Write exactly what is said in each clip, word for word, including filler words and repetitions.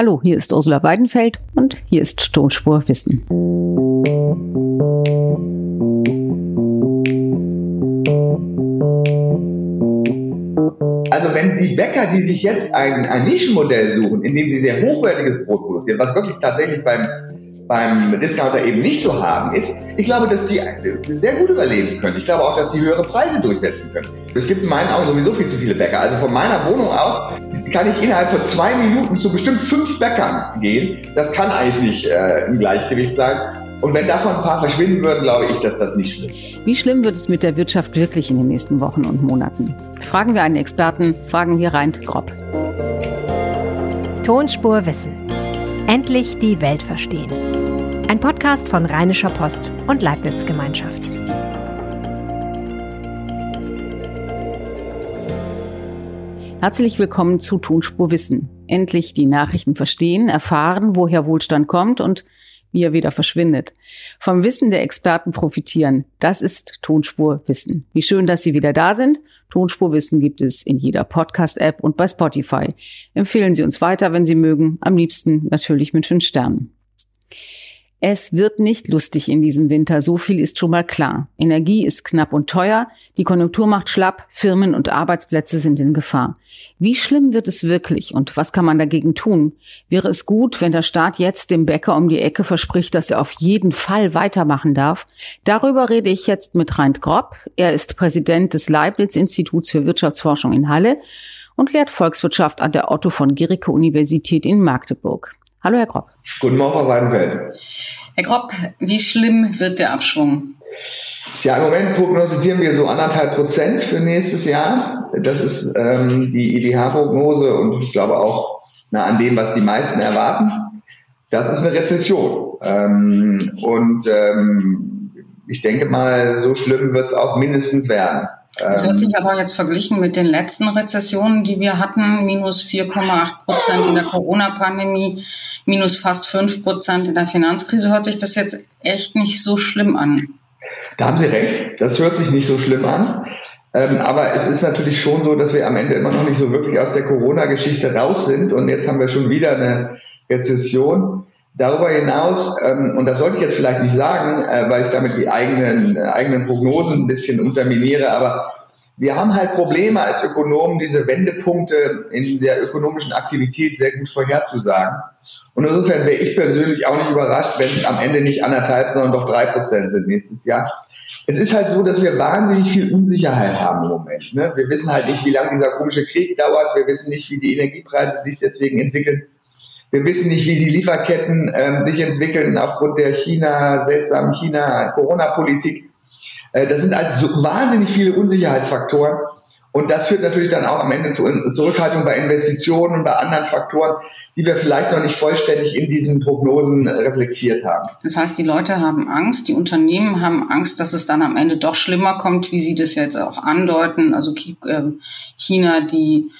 Hallo, hier ist Ursula Weidenfeld und hier ist Sturmspur Wissen. Also wenn die Bäcker, die sich jetzt ein, ein Nischenmodell suchen, in dem sie sehr hochwertiges Brot produzieren, was wirklich tatsächlich beim, beim Discounter eben nicht zu haben ist, ich glaube, dass die sehr gut überleben können. Ich glaube auch, dass die höhere Preise durchsetzen können. Es gibt in meinen Augen sowieso viel zu viele Bäcker. Also von meiner Wohnung aus kann ich innerhalb von zwei Minuten zu bestimmt fünf Bäckern gehen. Das kann eigentlich nicht äh, im Gleichgewicht sein. Und wenn davon ein paar verschwinden würden, glaube ich, dass das nicht schlimm ist. Wie schlimm wird es mit der Wirtschaft wirklich in den nächsten Wochen und Monaten? Fragen wir einen Experten, fragen wir Reint Gropp. Tonspur Wissen. Endlich die Welt verstehen. Ein Podcast von Rheinischer Post und Leibniz-Gemeinschaft. Herzlich willkommen zu Tonspur Wissen. Endlich die Nachrichten verstehen, erfahren, woher Wohlstand kommt und wie er wieder verschwindet. Vom Wissen der Experten profitieren. Das ist Tonspur Wissen. Wie schön, dass Sie wieder da sind. Tonspur Wissen gibt es in jeder Podcast-App und bei Spotify. Empfehlen Sie uns weiter, wenn Sie mögen. Am liebsten natürlich mit fünf Sternen. Es wird nicht lustig in diesem Winter. So viel ist schon mal klar. Energie ist knapp und teuer. Die Konjunktur macht schlapp. Firmen und Arbeitsplätze sind in Gefahr. Wie schlimm wird es wirklich und was kann man dagegen tun? Wäre es gut, wenn der Staat jetzt dem Bäcker um die Ecke verspricht, dass er auf jeden Fall weitermachen darf? Darüber rede ich jetzt mit Reint Gropp. Er ist Präsident des Leibniz-Instituts für Wirtschaftsforschung in Halle und lehrt Volkswirtschaft an der Otto-von-Guericke-Universität in Magdeburg. Hallo, Herr Gropp. Guten Morgen, Frau Weidenfeld. Herr Gropp, wie schlimm wird der Abschwung? Ja, im Moment prognostizieren wir so anderthalb Prozent für nächstes Jahr. Das ist ähm, die I W H-Prognose und ich glaube auch na, an dem, was die meisten erwarten. Das ist eine Rezession. Ähm, und ähm, ich denke mal, so schlimm wird es auch mindestens werden. Das wird sich aber jetzt verglichen mit den letzten Rezessionen, die wir hatten, minus vier Komma acht Prozent in der Corona-Pandemie, minus fast fünf Prozent in der Finanzkrise, hört sich das jetzt echt nicht so schlimm an. Da haben Sie recht, das hört sich nicht so schlimm an, aber es ist natürlich schon so, dass wir am Ende immer noch nicht so wirklich aus der Corona-Geschichte raus sind und jetzt haben wir schon wieder eine Rezession. Darüber hinaus, ähm, und das sollte ich jetzt vielleicht nicht sagen, äh, weil ich damit die eigenen, äh, eigenen Prognosen ein bisschen unterminiere, aber wir haben halt Probleme als Ökonomen, diese Wendepunkte in der ökonomischen Aktivität sehr gut vorherzusagen. Und insofern wäre ich persönlich auch nicht überrascht, wenn es am Ende nicht anderthalb, sondern doch drei Prozent sind nächstes Jahr. Es ist halt so, dass wir wahnsinnig viel Unsicherheit haben im Moment. Ne? Wir wissen halt nicht, wie lange dieser komische Krieg dauert. Wir wissen nicht, wie die Energiepreise sich deswegen entwickeln. Wir wissen nicht, wie die Lieferketten ähm, sich entwickeln aufgrund der China, seltsamen China-Corona-Politik. Äh, das sind also so wahnsinnig viele Unsicherheitsfaktoren. Und das führt natürlich dann auch am Ende zu Zurückhaltung bei Investitionen und bei anderen Faktoren, die wir vielleicht noch nicht vollständig in diesen Prognosen reflektiert haben. Das heißt, die Leute haben Angst, die Unternehmen haben Angst, dass es dann am Ende doch schlimmer kommt, wie Sie das jetzt auch andeuten. Also China, die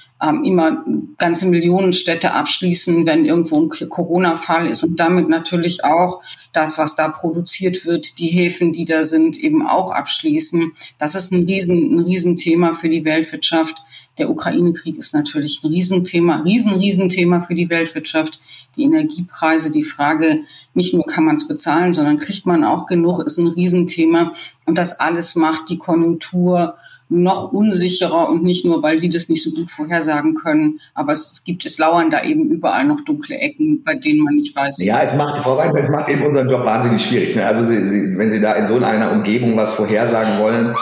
immer ganze Millionenstädte abschließen, wenn irgendwo ein Corona-Fall ist und damit natürlich auch das, was da produziert wird, die Häfen, die da sind, eben auch abschließen. Das ist ein riesen, ein Riesenthema für die Weltwirtschaft. Der Ukraine-Krieg ist natürlich ein Riesenthema, riesen, Riesenthema für die Weltwirtschaft. Die Energiepreise, die Frage, nicht nur kann man es bezahlen, sondern kriegt man auch genug, ist ein Riesenthema. Und das alles macht die Konjunktur noch unsicherer und nicht nur, weil sie das nicht so gut vorhersagen können, aber es gibt, es lauern da eben überall noch dunkle Ecken, bei denen man nicht weiß. Ja, es macht, Frau Weidenfeld, es macht eben unseren Job wahnsinnig schwierig. Also sie, sie, wenn Sie da in so einer Umgebung was vorhersagen wollen,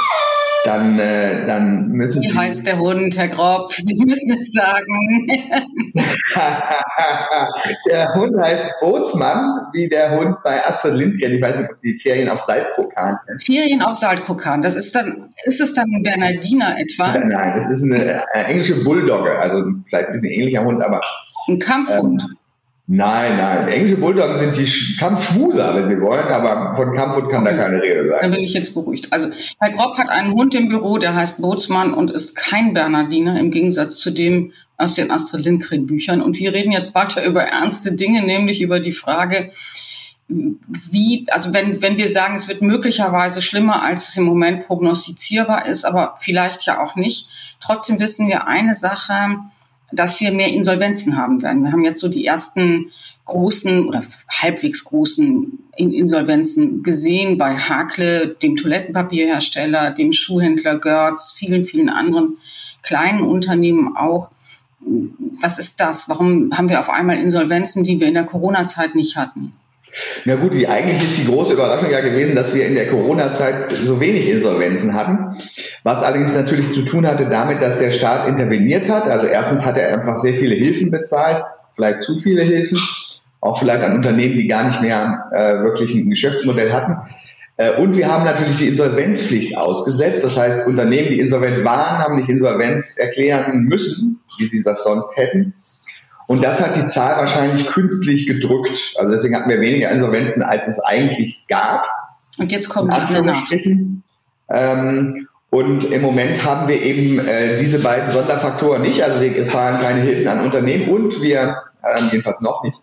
dann, äh, dann müssen Sie... Wie heißt der Hund, Herr Gropp? Sie müssen es sagen. Der Hund heißt Bootsmann, wie der Hund bei Astrid Lindgren. Ich weiß nicht, ob die Ferien auf Saltkrokan. Ferien auf Saltkrokan. Das ist dann, ist es dann ein Bernardiner etwa? Nein, das ist eine, eine englische Bulldogge. Also vielleicht ein bisschen ähnlicher Hund, aber... Ein Kampfhund? Ähm, Nein, nein. Englische Bulldoggen sind die Kampfschmuser, wenn Sie wollen, aber von Kampfhund kann okay. Da keine Rede sein. Dann bin ich jetzt beruhigt. Also Herr Gropp hat einen Hund im Büro, der heißt Bootsmann und ist kein Bernardiner, im Gegensatz zu dem aus den Astrid Lindgren-Büchern. Und wir reden jetzt weiter über ernste Dinge, nämlich über die Frage, wie, also wenn, wenn wir sagen, es wird möglicherweise schlimmer, als es im Moment prognostizierbar ist, aber vielleicht ja auch nicht. Trotzdem wissen wir eine Sache, dass wir mehr Insolvenzen haben werden. Wir haben jetzt so die ersten großen oder halbwegs großen Insolvenzen gesehen bei Hakle, dem Toilettenpapierhersteller, dem Schuhhändler Görtz, vielen, vielen anderen kleinen Unternehmen auch. Was ist das? Warum haben wir auf einmal Insolvenzen, die wir in der Corona-Zeit nicht hatten? Na gut, die, eigentlich ist die große Überraschung ja gewesen, dass wir in der Corona-Zeit so wenig Insolvenzen hatten, was allerdings natürlich zu tun hatte damit, dass der Staat interveniert hat. Also erstens hat er einfach sehr viele Hilfen bezahlt, vielleicht zu viele Hilfen, auch vielleicht an Unternehmen, die gar nicht mehr äh, wirklich ein Geschäftsmodell hatten. Äh, und wir haben natürlich die Insolvenzpflicht ausgesetzt. Das heißt, Unternehmen, die insolvent waren, haben nicht Insolvenz erklären müssen, wie sie das sonst hätten. Und das hat die Zahl wahrscheinlich künstlich gedrückt. Also deswegen hatten wir weniger Insolvenzen, als es eigentlich gab. Und jetzt kommen andere nach. Ähm, und im Moment haben wir eben äh, diese beiden Sonderfaktoren nicht. Also wir zahlen keine Hilfen an Unternehmen und wir, äh, jedenfalls noch nicht,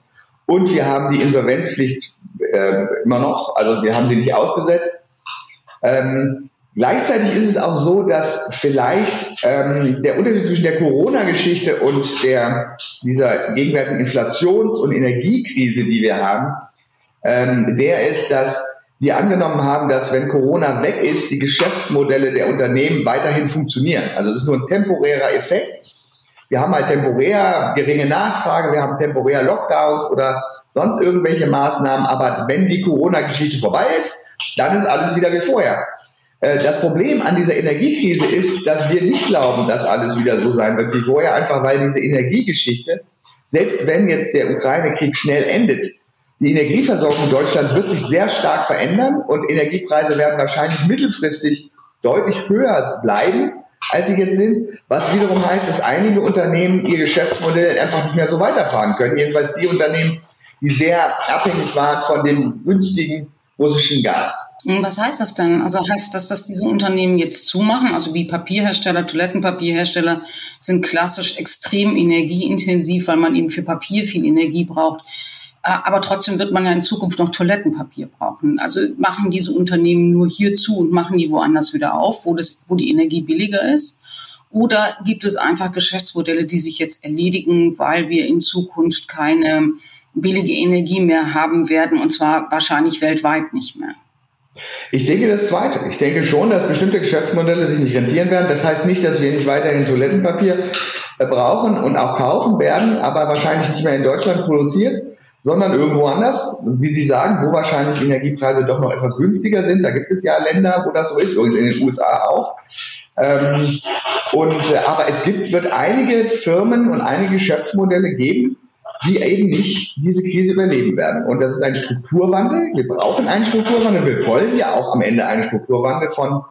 und wir haben die Insolvenzpflicht äh, immer noch. Also wir haben sie nicht ausgesetzt. Ähm, Gleichzeitig ist es auch so, dass vielleicht ähm, der Unterschied zwischen der Corona-Geschichte und der dieser gegenwärtigen Inflations- und Energiekrise, die wir haben, ähm, der ist, dass wir angenommen haben, dass wenn Corona weg ist, die Geschäftsmodelle der Unternehmen weiterhin funktionieren. Also es ist nur ein temporärer Effekt. Wir haben halt temporär geringe Nachfrage, wir haben temporär Lockdowns oder sonst irgendwelche Maßnahmen. Aber wenn die Corona-Geschichte vorbei ist, dann ist alles wieder wie vorher. Das Problem an dieser Energiekrise ist, dass wir nicht glauben, dass alles wieder so sein wird wie vorher, einfach weil diese Energiegeschichte, selbst wenn jetzt der Ukraine-Krieg schnell endet, die Energieversorgung Deutschlands wird sich sehr stark verändern und Energiepreise werden wahrscheinlich mittelfristig deutlich höher bleiben, als sie jetzt sind, was wiederum heißt, dass einige Unternehmen ihr Geschäftsmodell einfach nicht mehr so weiterfahren können. Jedenfalls die Unternehmen, die sehr abhängig waren von dem günstigen russischen Gas. Was heißt das denn? Also heißt das, dass diese Unternehmen jetzt zumachen? Also wie Papierhersteller, Toilettenpapierhersteller sind klassisch extrem energieintensiv, weil man eben für Papier viel Energie braucht. Aber trotzdem wird man ja in Zukunft noch Toilettenpapier brauchen. Also machen diese Unternehmen nur hier zu und machen die woanders wieder auf, wo das, wo die Energie billiger ist? Oder gibt es einfach Geschäftsmodelle, die sich jetzt erledigen, weil wir in Zukunft keine billige Energie mehr haben werden, und zwar wahrscheinlich weltweit nicht mehr? Ich denke das Zweite. Ich denke schon, dass bestimmte Geschäftsmodelle sich nicht rentieren werden. Das heißt nicht, dass wir nicht weiterhin Toilettenpapier brauchen und auch kaufen werden, aber wahrscheinlich nicht mehr in Deutschland produziert, sondern irgendwo anders. Wie Sie sagen, wo wahrscheinlich Energiepreise doch noch etwas günstiger sind. Da gibt es ja Länder, wo das so ist, übrigens in den U S A auch. Ähm, und, aber es gibt, wird einige Firmen und einige Geschäftsmodelle geben, die eben nicht diese Krise überleben werden. Und das ist ein Strukturwandel. Wir brauchen einen Strukturwandel. Wir wollen ja auch am Ende einen Strukturwandel von,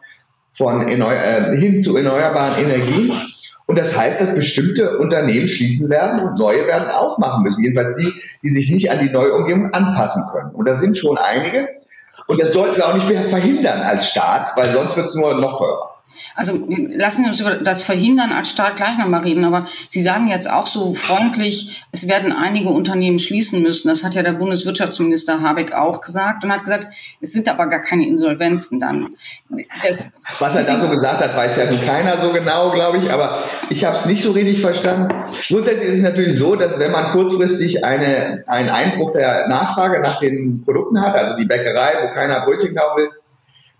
von äh, hin zu erneuerbaren Energien. Und das heißt, dass bestimmte Unternehmen schließen werden und neue werden aufmachen müssen. Jedenfalls die, die sich nicht an die neue Umgebung anpassen können. Und das sind schon einige. Und das sollten wir auch nicht mehr verhindern als Staat, weil sonst wird es nur noch teurer. Also lassen Sie uns über das Verhindern als Staat gleich nochmal reden, aber Sie sagen jetzt auch so freundlich, es werden einige Unternehmen schließen müssen. Das hat ja der Bundeswirtschaftsminister Habeck auch gesagt und hat gesagt, es sind aber gar keine Insolvenzen dann. Das, Was er da so gesagt hat, weiß ja keiner so genau, glaube ich, aber ich habe es nicht so richtig verstanden. Grundsätzlich ist es natürlich so, dass wenn man kurzfristig eine, einen Einbruch der Nachfrage nach den Produkten hat, also die Bäckerei, wo keiner Brötchen kaufen will,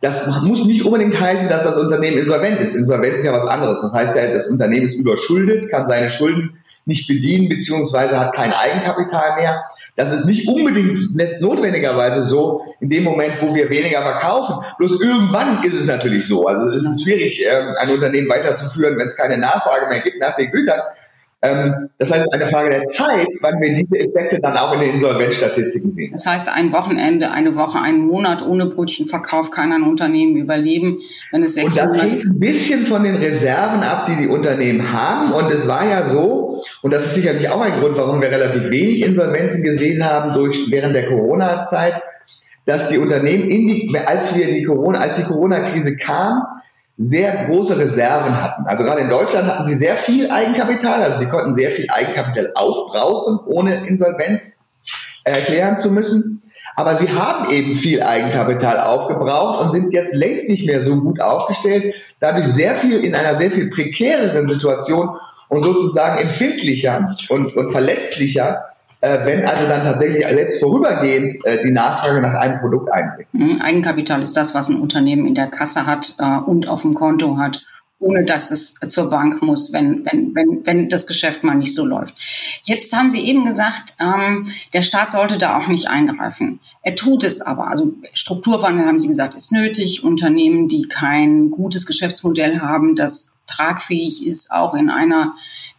das muss nicht unbedingt heißen, dass das Unternehmen insolvent ist. Insolvenz ist ja was anderes. Das heißt, das Unternehmen ist überschuldet, kann seine Schulden nicht bedienen, beziehungsweise hat kein Eigenkapital mehr. Das ist nicht unbedingt notwendigerweise so in dem Moment, wo wir weniger verkaufen. Bloß irgendwann ist es natürlich so. Also es ist schwierig, ein Unternehmen weiterzuführen, wenn es keine Nachfrage mehr gibt nach den Gütern. Das heißt, es ist eine Frage der Zeit, wann wir diese Effekte dann auch in den Insolvenzstatistiken sehen. Das heißt, ein Wochenende, eine Woche, einen Monat ohne Brötchenverkauf kann ein Unternehmen überleben, wenn es sechs Monate. Und das hängt ein bisschen von den Reserven ab, die die Unternehmen haben. Und es war ja so, und das ist sicherlich auch ein Grund, warum wir relativ wenig Insolvenzen gesehen haben durch, während der Corona-Zeit, dass die Unternehmen, in die, als wir die Corona, als die Corona-Krise kam, sehr große Reserven hatten. Also gerade in Deutschland hatten sie sehr viel Eigenkapital, also sie konnten sehr viel Eigenkapital aufbrauchen, ohne Insolvenz erklären zu müssen. Aber sie haben eben viel Eigenkapital aufgebraucht und sind jetzt längst nicht mehr so gut aufgestellt, dadurch sehr viel in einer sehr viel prekäreren Situation und sozusagen empfindlicher und, und verletzlicher, äh, wenn also dann tatsächlich selbst vorübergehend äh, die Nachfrage nach einem Produkt einbricht. Eigenkapital ist das, was ein Unternehmen in der Kasse hat äh, und auf dem Konto hat, ohne dass es zur Bank muss, wenn, wenn, wenn, wenn das Geschäft mal nicht so läuft. Jetzt haben Sie eben gesagt, ähm, der Staat sollte da auch nicht eingreifen. Er tut es aber. Also Strukturwandel, haben Sie gesagt, ist nötig. Unternehmen, die kein gutes Geschäftsmodell haben, das tragfähig ist, auch in einer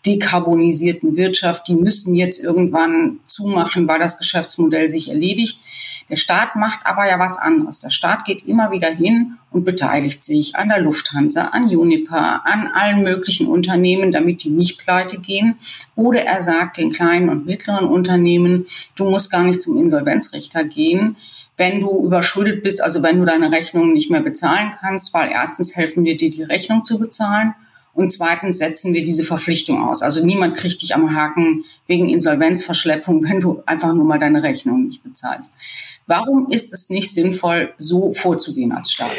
dekarbonisierten Wirtschaft, die müssen jetzt irgendwann zumachen, weil das Geschäftsmodell sich erledigt. Der Staat macht aber ja was anderes. Der Staat geht immer wieder hin und beteiligt sich an der Lufthansa, an Uniper, an allen möglichen Unternehmen, damit die nicht pleite gehen. Oder er sagt den kleinen und mittleren Unternehmen, du musst gar nicht zum Insolvenzrichter gehen, wenn du überschuldet bist, also wenn du deine Rechnungen nicht mehr bezahlen kannst, weil erstens helfen wir dir, die Rechnung zu bezahlen. Und zweitens setzen wir diese Verpflichtung aus. Also niemand kriegt dich am Haken wegen Insolvenzverschleppung, wenn du einfach nur mal deine Rechnung nicht bezahlst. Warum ist es nicht sinnvoll, so vorzugehen als Staat?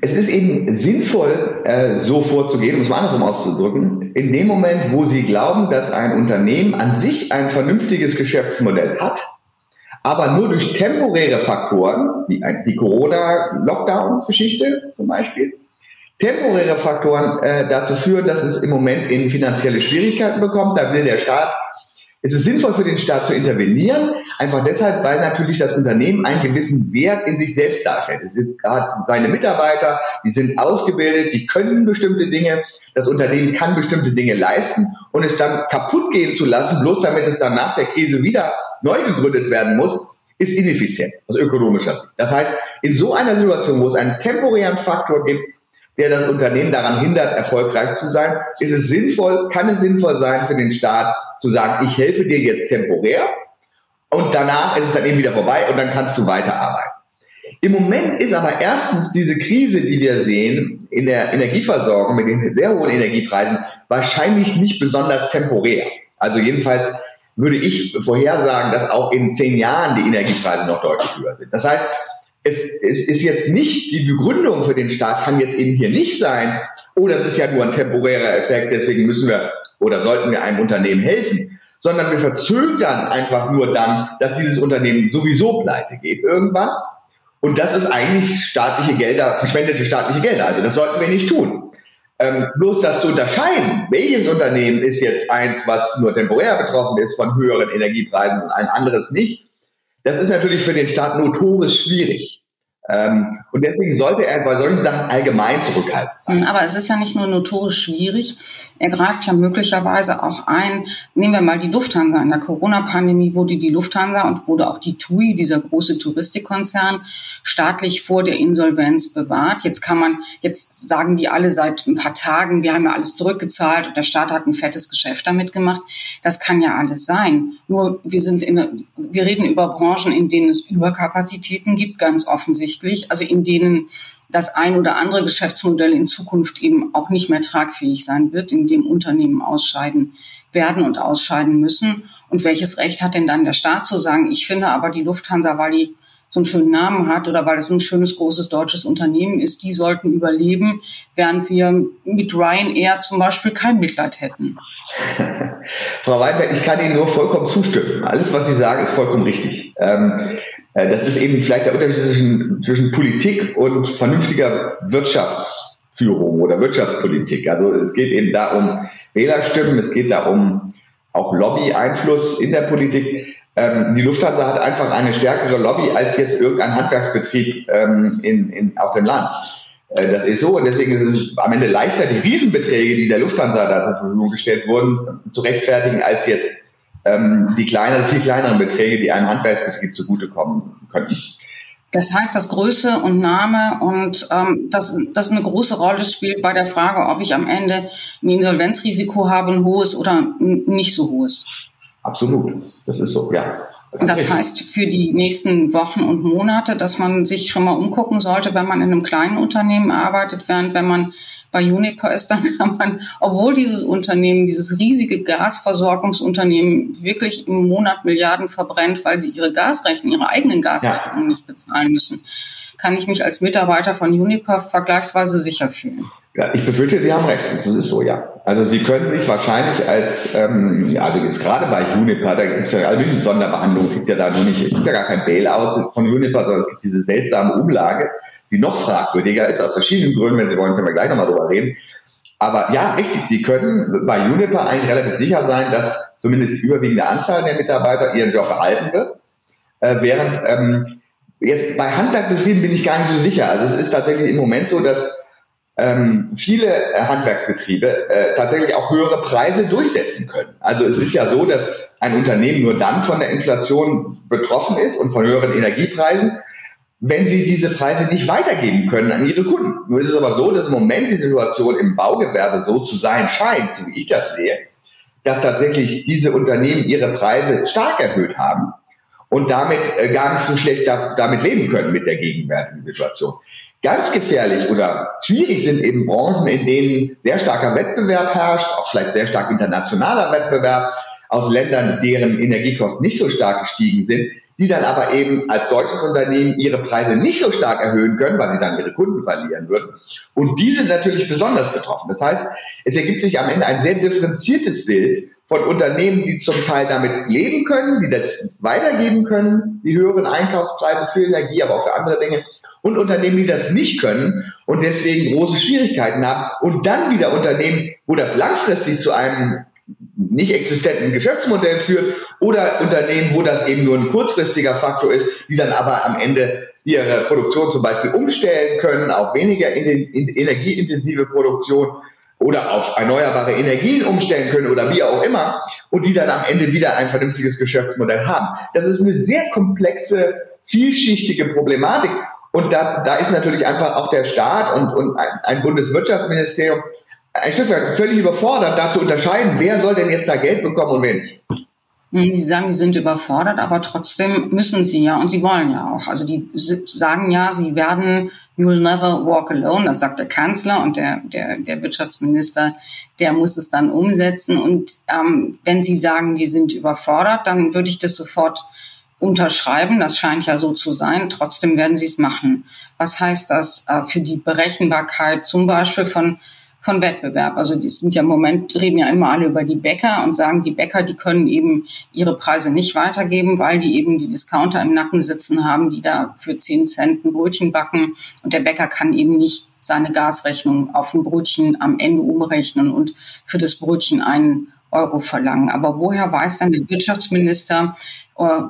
Es ist eben sinnvoll, so vorzugehen, um es mal andersrum auszudrücken, in dem Moment, wo Sie glauben, dass ein Unternehmen an sich ein vernünftiges Geschäftsmodell hat, aber nur durch temporäre Faktoren, wie die Corona-Lockdown-Geschichte zum Beispiel, temporäre Faktoren äh, dazu führen, dass es im Moment in finanzielle Schwierigkeiten bekommt. Da will der Staat, es ist sinnvoll für den Staat zu intervenieren, einfach deshalb, weil natürlich das Unternehmen einen gewissen Wert in sich selbst darstellt. Es sind gerade seine Mitarbeiter, die sind ausgebildet, die können bestimmte Dinge, das Unternehmen kann bestimmte Dinge leisten und es dann kaputt gehen zu lassen, bloß damit es dann nach der Krise wieder neu gegründet werden muss, ist ineffizient aus ökonomischer Sicht. Das heißt, in so einer Situation, wo es einen temporären Faktor gibt, der das Unternehmen daran hindert, erfolgreich zu sein, ist es sinnvoll, kann es sinnvoll sein für den Staat zu sagen, ich helfe dir jetzt temporär und danach ist es dann eben wieder vorbei und dann kannst du weiterarbeiten. Im Moment ist aber erstens diese Krise, die wir sehen, in der Energieversorgung mit den sehr hohen Energiepreisen, wahrscheinlich nicht besonders temporär. Also jedenfalls würde ich vorhersagen, dass auch in zehn Jahren die Energiepreise noch deutlich höher sind. Das heißt, Es, es ist jetzt nicht, die Begründung für den Staat kann jetzt eben hier nicht sein, oh, das ist ja nur ein temporärer Effekt, deswegen müssen wir oder sollten wir einem Unternehmen helfen, sondern wir verzögern einfach nur dann, dass dieses Unternehmen sowieso pleite geht irgendwann. Und das ist eigentlich staatliche Gelder, verschwendete staatliche Gelder. Also das sollten wir nicht tun. Ähm, bloß das zu unterscheiden, welches Unternehmen ist jetzt eins, was nur temporär betroffen ist von höheren Energiepreisen und ein anderes nicht, das ist natürlich für den Staat notorisch schwierig. Und deswegen sollte er bei solchen Sachen allgemein zurückhaltend sein. Aber es ist ja nicht nur notorisch schwierig. Er greift ja möglicherweise auch ein. Nehmen wir mal die Lufthansa. In der Corona-Pandemie wurde die Lufthansa und wurde auch die T U I, dieser große Touristikkonzern, staatlich vor der Insolvenz bewahrt. Jetzt kann man, jetzt sagen die alle seit ein paar Tagen, wir haben ja alles zurückgezahlt und der Staat hat ein fettes Geschäft damit gemacht. Das kann ja alles sein. Nur wir sind in, wir reden über Branchen, in denen es Überkapazitäten gibt, ganz offensichtlich. Also in denen das ein oder andere Geschäftsmodell in Zukunft eben auch nicht mehr tragfähig sein wird, in dem Unternehmen ausscheiden werden und ausscheiden müssen. Und welches Recht hat denn dann der Staat zu sagen, ich finde aber die Lufthansa, weil die so einen schönen Namen hat oder weil es ein schönes, großes deutsches Unternehmen ist, die sollten überleben, während wir mit Ryanair zum Beispiel kein Mitleid hätten. Frau Weinberg, ich kann Ihnen nur vollkommen zustimmen. Alles, was Sie sagen, ist vollkommen richtig. Ähm, Das ist eben vielleicht der Unterschied zwischen, zwischen Politik und vernünftiger Wirtschaftsführung oder Wirtschaftspolitik. Also es geht eben da um Wählerstimmen, es geht da um auch Lobby-Einfluss in der Politik. Ähm, die Lufthansa hat einfach eine stärkere Lobby als jetzt irgendein Handwerksbetrieb ähm, in, in, auf dem Land. Äh, das ist so und deswegen ist es am Ende leichter, die Riesenbeträge, die der Lufthansa da zur Verfügung gestellt wurden, zu rechtfertigen, als jetzt die kleineren, viel kleineren Beträge, die einem Handwerksbetrieb zugutekommen könnten. Das heißt, dass Größe und Name und ähm, das, das eine große Rolle spielt bei der Frage, ob ich am Ende ein Insolvenzrisiko habe, ein hohes oder ein nicht so hohes. Absolut, das ist so, ja. Und das heißt für die nächsten Wochen und Monate, dass man sich schon mal umgucken sollte, wenn man in einem kleinen Unternehmen arbeitet, während wenn man bei Uniper ist, dann kann man, obwohl dieses Unternehmen, dieses riesige Gasversorgungsunternehmen wirklich im Monat Milliarden verbrennt, weil sie ihre Gasrechnung, ihre eigenen Gasrechnungen ja. nicht bezahlen müssen, kann ich mich als Mitarbeiter von Uniper vergleichsweise sicher fühlen. Ja, ich befürchte, Sie haben recht. Das ist so, ja. Also Sie können sich wahrscheinlich als, ähm, also jetzt gerade bei Uniper, da gibt es ja eine Sonderbehandlung, es gibt ja da nur nicht, es gibt ja gar kein Bailout von Uniper, sondern es gibt diese seltsame Umlage, die noch fragwürdiger ist, aus verschiedenen Gründen. Wenn Sie wollen, können wir gleich nochmal drüber reden. Aber ja, richtig, Sie können bei Uniper eigentlich relativ sicher sein, dass zumindest die überwiegende Anzahl der Mitarbeiter ihren Job behalten wird, äh, während ähm, jetzt bei Handwerksbetrieben bin ich gar nicht so sicher. Also es ist tatsächlich im Moment so, dass ähm, viele Handwerksbetriebe äh, tatsächlich auch höhere Preise durchsetzen können. Also es ist ja so, dass ein Unternehmen nur dann von der Inflation betroffen ist und von höheren Energiepreisen, wenn sie diese Preise nicht weitergeben können an ihre Kunden. Nur ist es aber so, dass im Moment die Situation im Baugewerbe so zu sein scheint, so wie ich das sehe, dass tatsächlich diese Unternehmen ihre Preise stark erhöht haben und damit äh, gar nicht so schlecht da, damit leben können mit der gegenwärtigen Situation. Ganz gefährlich oder schwierig sind eben Branchen, in denen sehr starker Wettbewerb herrscht, auch vielleicht sehr stark internationaler Wettbewerb aus Ländern, deren Energiekosten nicht so stark gestiegen sind, die dann aber eben als deutsches Unternehmen ihre Preise nicht so stark erhöhen können, weil sie dann ihre Kunden verlieren würden. Und die sind natürlich besonders betroffen. Das heißt, es ergibt sich am Ende ein sehr differenziertes Bild von Unternehmen, die zum Teil damit leben können, die das weitergeben können, die höheren Einkaufspreise für Energie, aber auch für andere Dinge, und Unternehmen, die das nicht können und deswegen große Schwierigkeiten haben, und dann wieder Unternehmen, wo das langfristig zu einem nicht existenten Geschäftsmodell führt, oder Unternehmen, wo das eben nur ein kurzfristiger Faktor ist, die dann aber am Ende ihre Produktion zum Beispiel umstellen können auf weniger in den, in energieintensive Produktion oder auf erneuerbare Energien umstellen können oder wie auch immer, und die dann am Ende wieder ein vernünftiges Geschäftsmodell haben. Das ist eine sehr komplexe, vielschichtige Problematik, und da, da ist natürlich einfach auch der Staat und, und ein, ein Bundeswirtschaftsministerium ein Stück weit völlig überfordert, da zu unterscheiden, wer soll denn jetzt da Geld bekommen und wer nicht. Sie sagen, sie sind überfordert, aber trotzdem müssen sie ja, und sie wollen ja auch. Also die sagen ja, sie werden, you'll never walk alone, das sagt der Kanzler, und der, der, der Wirtschaftsminister, der muss es dann umsetzen. Und ähm, wenn sie sagen, die sind überfordert, dann würde ich das sofort unterschreiben, das scheint ja so zu sein, trotzdem werden sie es machen. Was heißt das äh, für die Berechenbarkeit zum Beispiel von von Wettbewerb? Also die sind ja im Moment, reden ja immer alle über die Bäcker und sagen, die Bäcker, die können eben ihre Preise nicht weitergeben, weil die eben die Discounter im Nacken sitzen haben, die da für zehn Cent ein Brötchen backen, und der Bäcker kann eben nicht seine Gasrechnung auf ein Brötchen am Ende umrechnen und für das Brötchen einen Euro verlangen. Aber woher weiß dann der Wirtschaftsminister,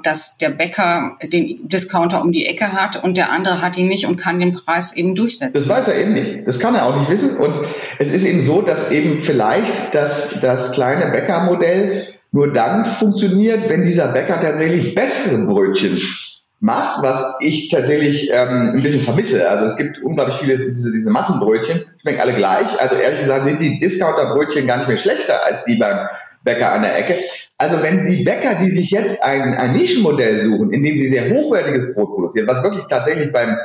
dass der Bäcker den Discounter um die Ecke hat und der andere hat ihn nicht und kann den Preis eben durchsetzen? Das weiß er eben nicht. Das kann er auch nicht wissen. Und es ist eben so, dass eben vielleicht das, das kleine Bäckermodell nur dann funktioniert, wenn dieser Bäcker tatsächlich bessere Brötchen macht, was ich tatsächlich ähm, ein bisschen vermisse. Also es gibt unglaublich viele diese, diese Massenbrötchen, schmecken alle gleich. Also ehrlich gesagt sind die Discounterbrötchen gar nicht mehr schlechter als die beim Bäcker an der Ecke. Also wenn die Bäcker, die sich jetzt ein, ein Nischenmodell suchen, in dem sie sehr hochwertiges Brot produzieren, was wirklich tatsächlich beim,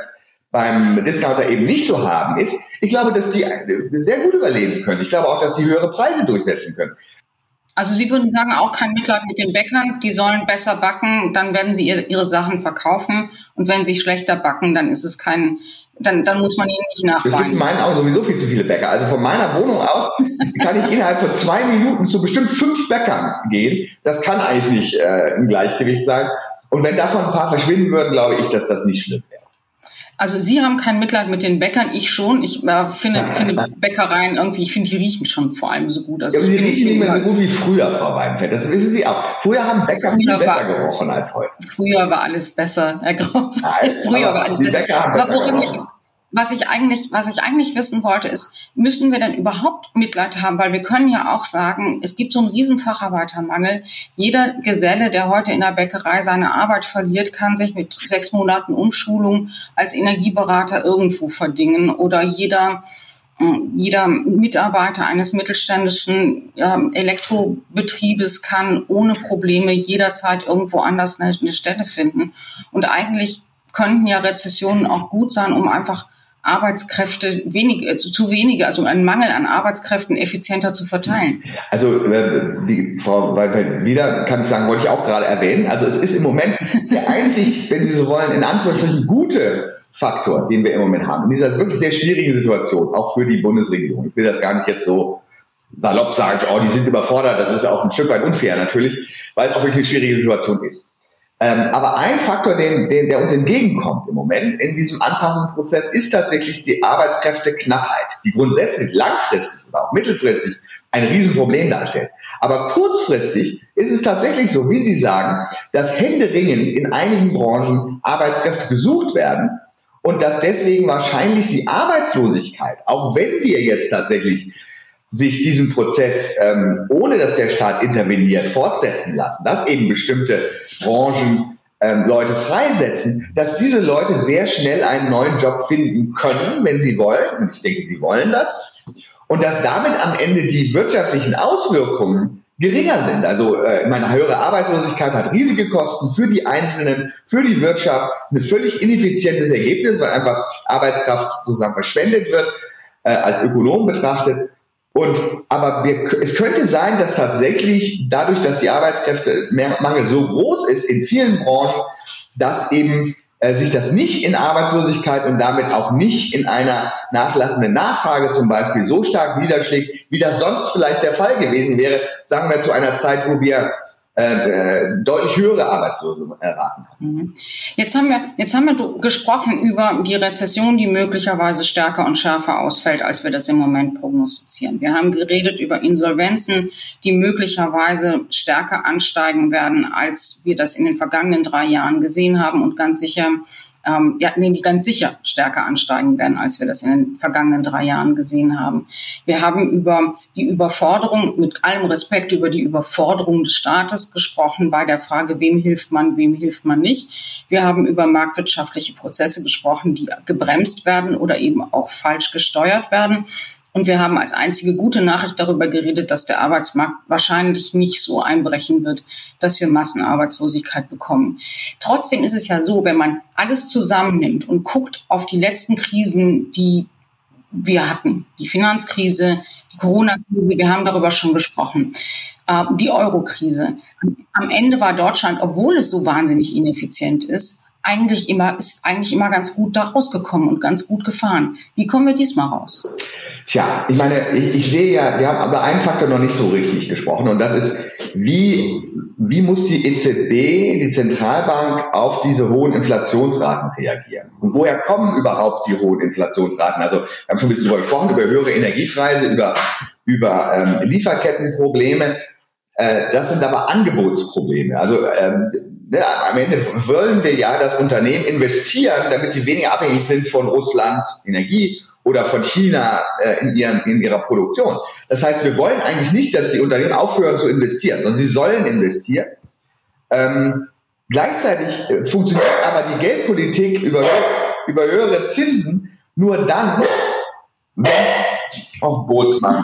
beim Discounter eben nicht zu haben ist, ich glaube, dass die sehr gut überleben können. Ich glaube auch, dass die höhere Preise durchsetzen können. Also Sie würden sagen, auch kein Mitleid mit den Bäckern, die sollen besser backen, dann werden sie ihre, ihre Sachen verkaufen, und wenn sie schlechter backen, dann ist es kein, dann, dann muss man ihnen nicht nachweinen. Es gibt in meinen Augen sowieso viel zu viele Bäcker. Also von meiner Wohnung aus kann ich innerhalb von zwei Minuten zu bestimmt fünf Bäckern gehen. Das kann eigentlich nicht äh, ein Gleichgewicht sein. Und wenn davon ein paar verschwinden würden, glaube ich, dass das nicht schlimm wäre. Also Sie haben kein Mitleid mit den Bäckern, ich schon. Ich äh, finde, finde Bäckereien irgendwie, ich finde, die riechen schon vor allem so gut. Also ja, aber die riechen nicht mehr so gut wie früher, Frau Weidenfeld. Das wissen Sie auch. Früher haben Bäcker viel besser war, gerochen als heute. Früher war alles besser, Herr Gropp. Nein, früher war alles besser. Aber worum, was ich eigentlich, was ich eigentlich wissen wollte, ist, müssen wir denn überhaupt Mitleid haben? Weil wir können ja auch sagen, es gibt so einen riesen Facharbeitermangel. Jeder Geselle, der heute in der Bäckerei seine Arbeit verliert, kann sich mit sechs Monaten Umschulung als Energieberater irgendwo verdingen. Oder jeder, jeder Mitarbeiter eines mittelständischen Elektrobetriebes kann ohne Probleme jederzeit irgendwo anders eine Stelle finden. Und eigentlich könnten ja Rezessionen auch gut sein, um einfach Arbeitskräfte wenig, äh, zu wenige, also einen Mangel an Arbeitskräften effizienter zu verteilen. Also äh, die Frau Weidenfeld wieder, kann ich sagen, wollte ich auch gerade erwähnen. Also es ist im Moment der einzig, wenn Sie so wollen, in Anführungsstrichen gute Faktor, den wir im Moment haben. In dieser wirklich sehr schwierigen Situation, auch für die Bundesregierung. Ich will das gar nicht jetzt so salopp sagen, oh, die sind überfordert, das ist auch ein Stück weit unfair natürlich, weil es auch wirklich eine schwierige Situation ist. Ähm, aber ein Faktor, den, den, der uns entgegenkommt im Moment in diesem Anpassungsprozess, ist tatsächlich die Arbeitskräfteknappheit, die grundsätzlich langfristig oder auch mittelfristig ein Riesenproblem darstellt. Aber kurzfristig ist es tatsächlich so, wie Sie sagen, dass händeringend in einigen Branchen Arbeitskräfte gesucht werden und dass deswegen wahrscheinlich die Arbeitslosigkeit, auch wenn wir jetzt tatsächlich sich diesen Prozess, ähm, ohne dass der Staat interveniert, fortsetzen lassen, dass eben bestimmte Branchen ähm, Leute freisetzen, dass diese Leute sehr schnell einen neuen Job finden können, wenn sie wollen, und ich denke, sie wollen das, und dass damit am Ende die wirtschaftlichen Auswirkungen geringer sind. Also äh, meine höhere Arbeitslosigkeit hat riesige Kosten für die Einzelnen, für die Wirtschaft, ein völlig ineffizientes Ergebnis, weil einfach Arbeitskraft sozusagen verschwendet wird, äh, als Ökonom betrachtet. Und, aber wir, es könnte sein, dass tatsächlich dadurch, dass die Arbeitskräftemangel so groß ist in vielen Branchen, dass eben äh, sich das nicht in Arbeitslosigkeit und damit auch nicht in einer nachlassenden Nachfrage zum Beispiel so stark niederschlägt, wie das sonst vielleicht der Fall gewesen wäre, sagen wir zu einer Zeit, wo wir Äh, deutlich höhere Arbeitslosen erwarten. Jetzt haben wir, jetzt haben wir gesprochen über die Rezession, die möglicherweise stärker und schärfer ausfällt, als wir das im Moment prognostizieren. Wir haben geredet über Insolvenzen, die möglicherweise stärker ansteigen werden, als wir das in den vergangenen drei Jahren gesehen haben und ganz sicher, ähm, ja, nee, die ganz sicher stärker ansteigen werden, als wir das in den vergangenen drei Jahren gesehen haben. Wir haben über die Überforderung, mit allem Respekt über die Überforderung des Staates gesprochen bei der Frage, wem hilft man, wem hilft man nicht. Wir haben über marktwirtschaftliche Prozesse gesprochen, die gebremst werden oder eben auch falsch gesteuert werden. Und wir haben als einzige gute Nachricht darüber geredet, dass der Arbeitsmarkt wahrscheinlich nicht so einbrechen wird, dass wir Massenarbeitslosigkeit bekommen. Trotzdem ist es ja so, wenn man alles zusammennimmt und guckt auf die letzten Krisen, die wir hatten, die Finanzkrise, die Corona-Krise, wir haben darüber schon gesprochen, die Euro-Krise. Am Ende war Deutschland, obwohl es so wahnsinnig ineffizient ist, eigentlich immer, ist eigentlich immer ganz gut da rausgekommen und ganz gut gefahren. Wie kommen wir diesmal raus? Tja, ich meine, ich, ich sehe ja, wir haben aber einen Faktor noch nicht so richtig gesprochen, und das ist, wie, wie muss die E Z B, die Zentralbank, auf diese hohen Inflationsraten reagieren? Und woher kommen überhaupt die hohen Inflationsraten? Also, wir haben schon ein bisschen darüber gesprochen, über höhere Energiepreise, über, über ähm, Lieferkettenprobleme. Äh, das sind aber Angebotsprobleme. Also, ähm, ja, am Ende wollen wir ja, dass Unternehmen investieren, damit sie weniger abhängig sind von Russland Energie oder von China äh, in, ihrem, in ihrer Produktion. Das heißt, wir wollen eigentlich nicht, dass die Unternehmen aufhören zu investieren, sondern sie sollen investieren. Ähm, gleichzeitig äh, funktioniert aber die Geldpolitik über, über höhere Zinsen nur dann, wenn... Oh, Bootsmann.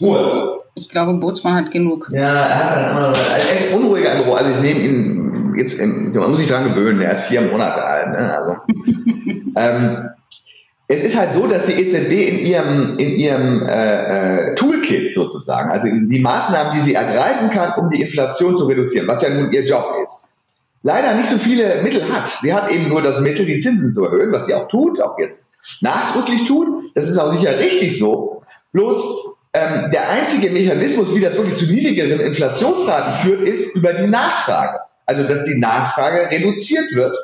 Ruhe. Ich glaube, Bootsmann hat genug. Ja, er hat echt unruhiger im Büro. Also ich nehme ihn jetzt, in, man muss sich dran gewöhnen, er ist vier Monate alt. Ne? Also, ähm, es ist halt so, dass die E Z B in ihrem, in ihrem äh, Toolkit sozusagen, also die Maßnahmen, die sie ergreifen kann, um die Inflation zu reduzieren, was ja nun ihr Job ist, leider nicht so viele Mittel hat. Sie hat eben nur das Mittel, die Zinsen zu erhöhen, was sie auch tut, auch jetzt nachdrücklich tut. Das ist auch sicher richtig so. Bloß Ähm, der einzige Mechanismus, wie das wirklich zu niedrigeren Inflationsraten führt, ist über die Nachfrage. Also, dass die Nachfrage reduziert wird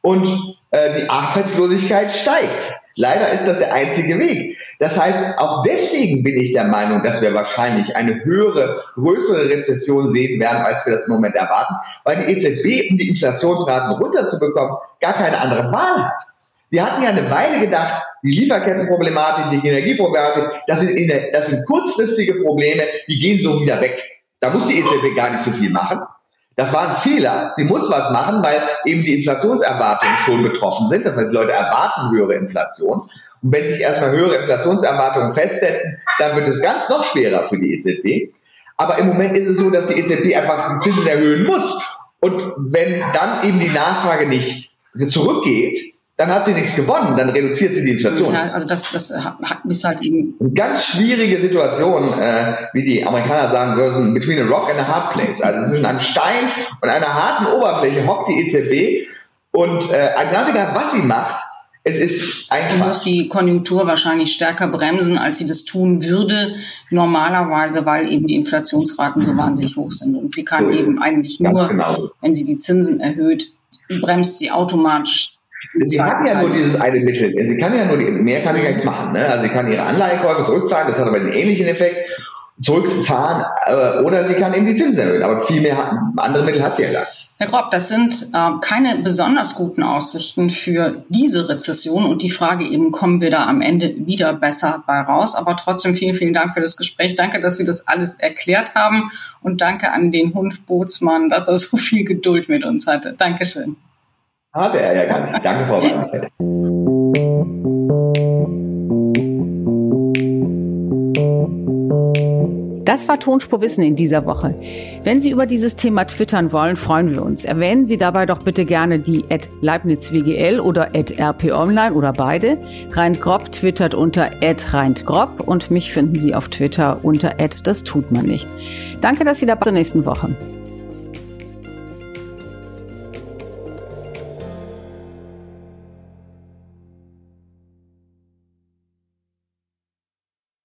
und äh, die Arbeitslosigkeit steigt. Leider ist das der einzige Weg. Das heißt, auch deswegen bin ich der Meinung, dass wir wahrscheinlich eine höhere, größere Rezession sehen werden, als wir das im Moment erwarten, weil die E Z B, um die Inflationsraten runterzubekommen, gar keine andere Wahl hat. Wir hatten ja eine Weile gedacht, die Lieferkettenproblematik, die Energieproblematik, das sind, in der, das sind kurzfristige Probleme, die gehen so wieder weg. Da muss die E Z B gar nicht so viel machen. Das war ein Fehler. Sie muss was machen, weil eben die Inflationserwartungen schon betroffen sind. Das heißt, die Leute erwarten höhere Inflation. Und wenn sich erstmal höhere Inflationserwartungen festsetzen, dann wird es ganz noch schwerer für die E Z B. Aber im Moment ist es so, dass die E Z B einfach die Zinsen erhöhen muss. Und wenn dann eben die Nachfrage nicht zurückgeht, dann hat sie nichts gewonnen, dann reduziert sie die Inflation. Ja, also das, das hat mich halt eben... Eine ganz schwierige Situation, äh, wie die Amerikaner sagen würden, between a rock and a hard place. Also zwischen einem Stein und einer harten Oberfläche hockt die E Z B und äh, ein Klassiker, was sie macht, es ist einfach... Sie muss die Konjunktur wahrscheinlich stärker bremsen, als sie das tun würde, normalerweise, weil eben die Inflationsraten so wahnsinnig hoch sind. Und sie kann so eben eigentlich nur, genau, wenn sie die Zinsen erhöht, bremst sie automatisch. Sie hat ja nur dieses eine Mittel. Sie kann ja nur, die, mehr kann sie gar nicht machen. Ne? Also sie kann ihre Anleihekäufe zurückzahlen, das hat aber einen ähnlichen Effekt, zurückfahren, äh, oder sie kann eben die Zinsen erhöhen. Aber viel mehr hat, andere Mittel hat sie ja gar nicht. Herr Gropp, das sind äh, keine besonders guten Aussichten für diese Rezession und die Frage eben, kommen wir da am Ende wieder besser bei raus? Aber trotzdem vielen, vielen Dank für das Gespräch. Danke, dass Sie das alles erklärt haben und danke an den Hund Bootsmann, dass er so viel Geduld mit uns hatte. Dankeschön. Hat er ja gar nicht. Danke, Frau Weidenfeld. Das war Tonspur Wissen in dieser Woche. Wenn Sie über dieses Thema twittern wollen, freuen wir uns. Erwähnen Sie dabei doch bitte gerne die at Leibniz W G L oder at R P Online oder beide. Reint Gropp twittert unter at Reint Gropp und mich finden Sie auf Twitter unter at Das tut man nicht. Danke, dass Sie dabei sind. Zur nächsten Woche.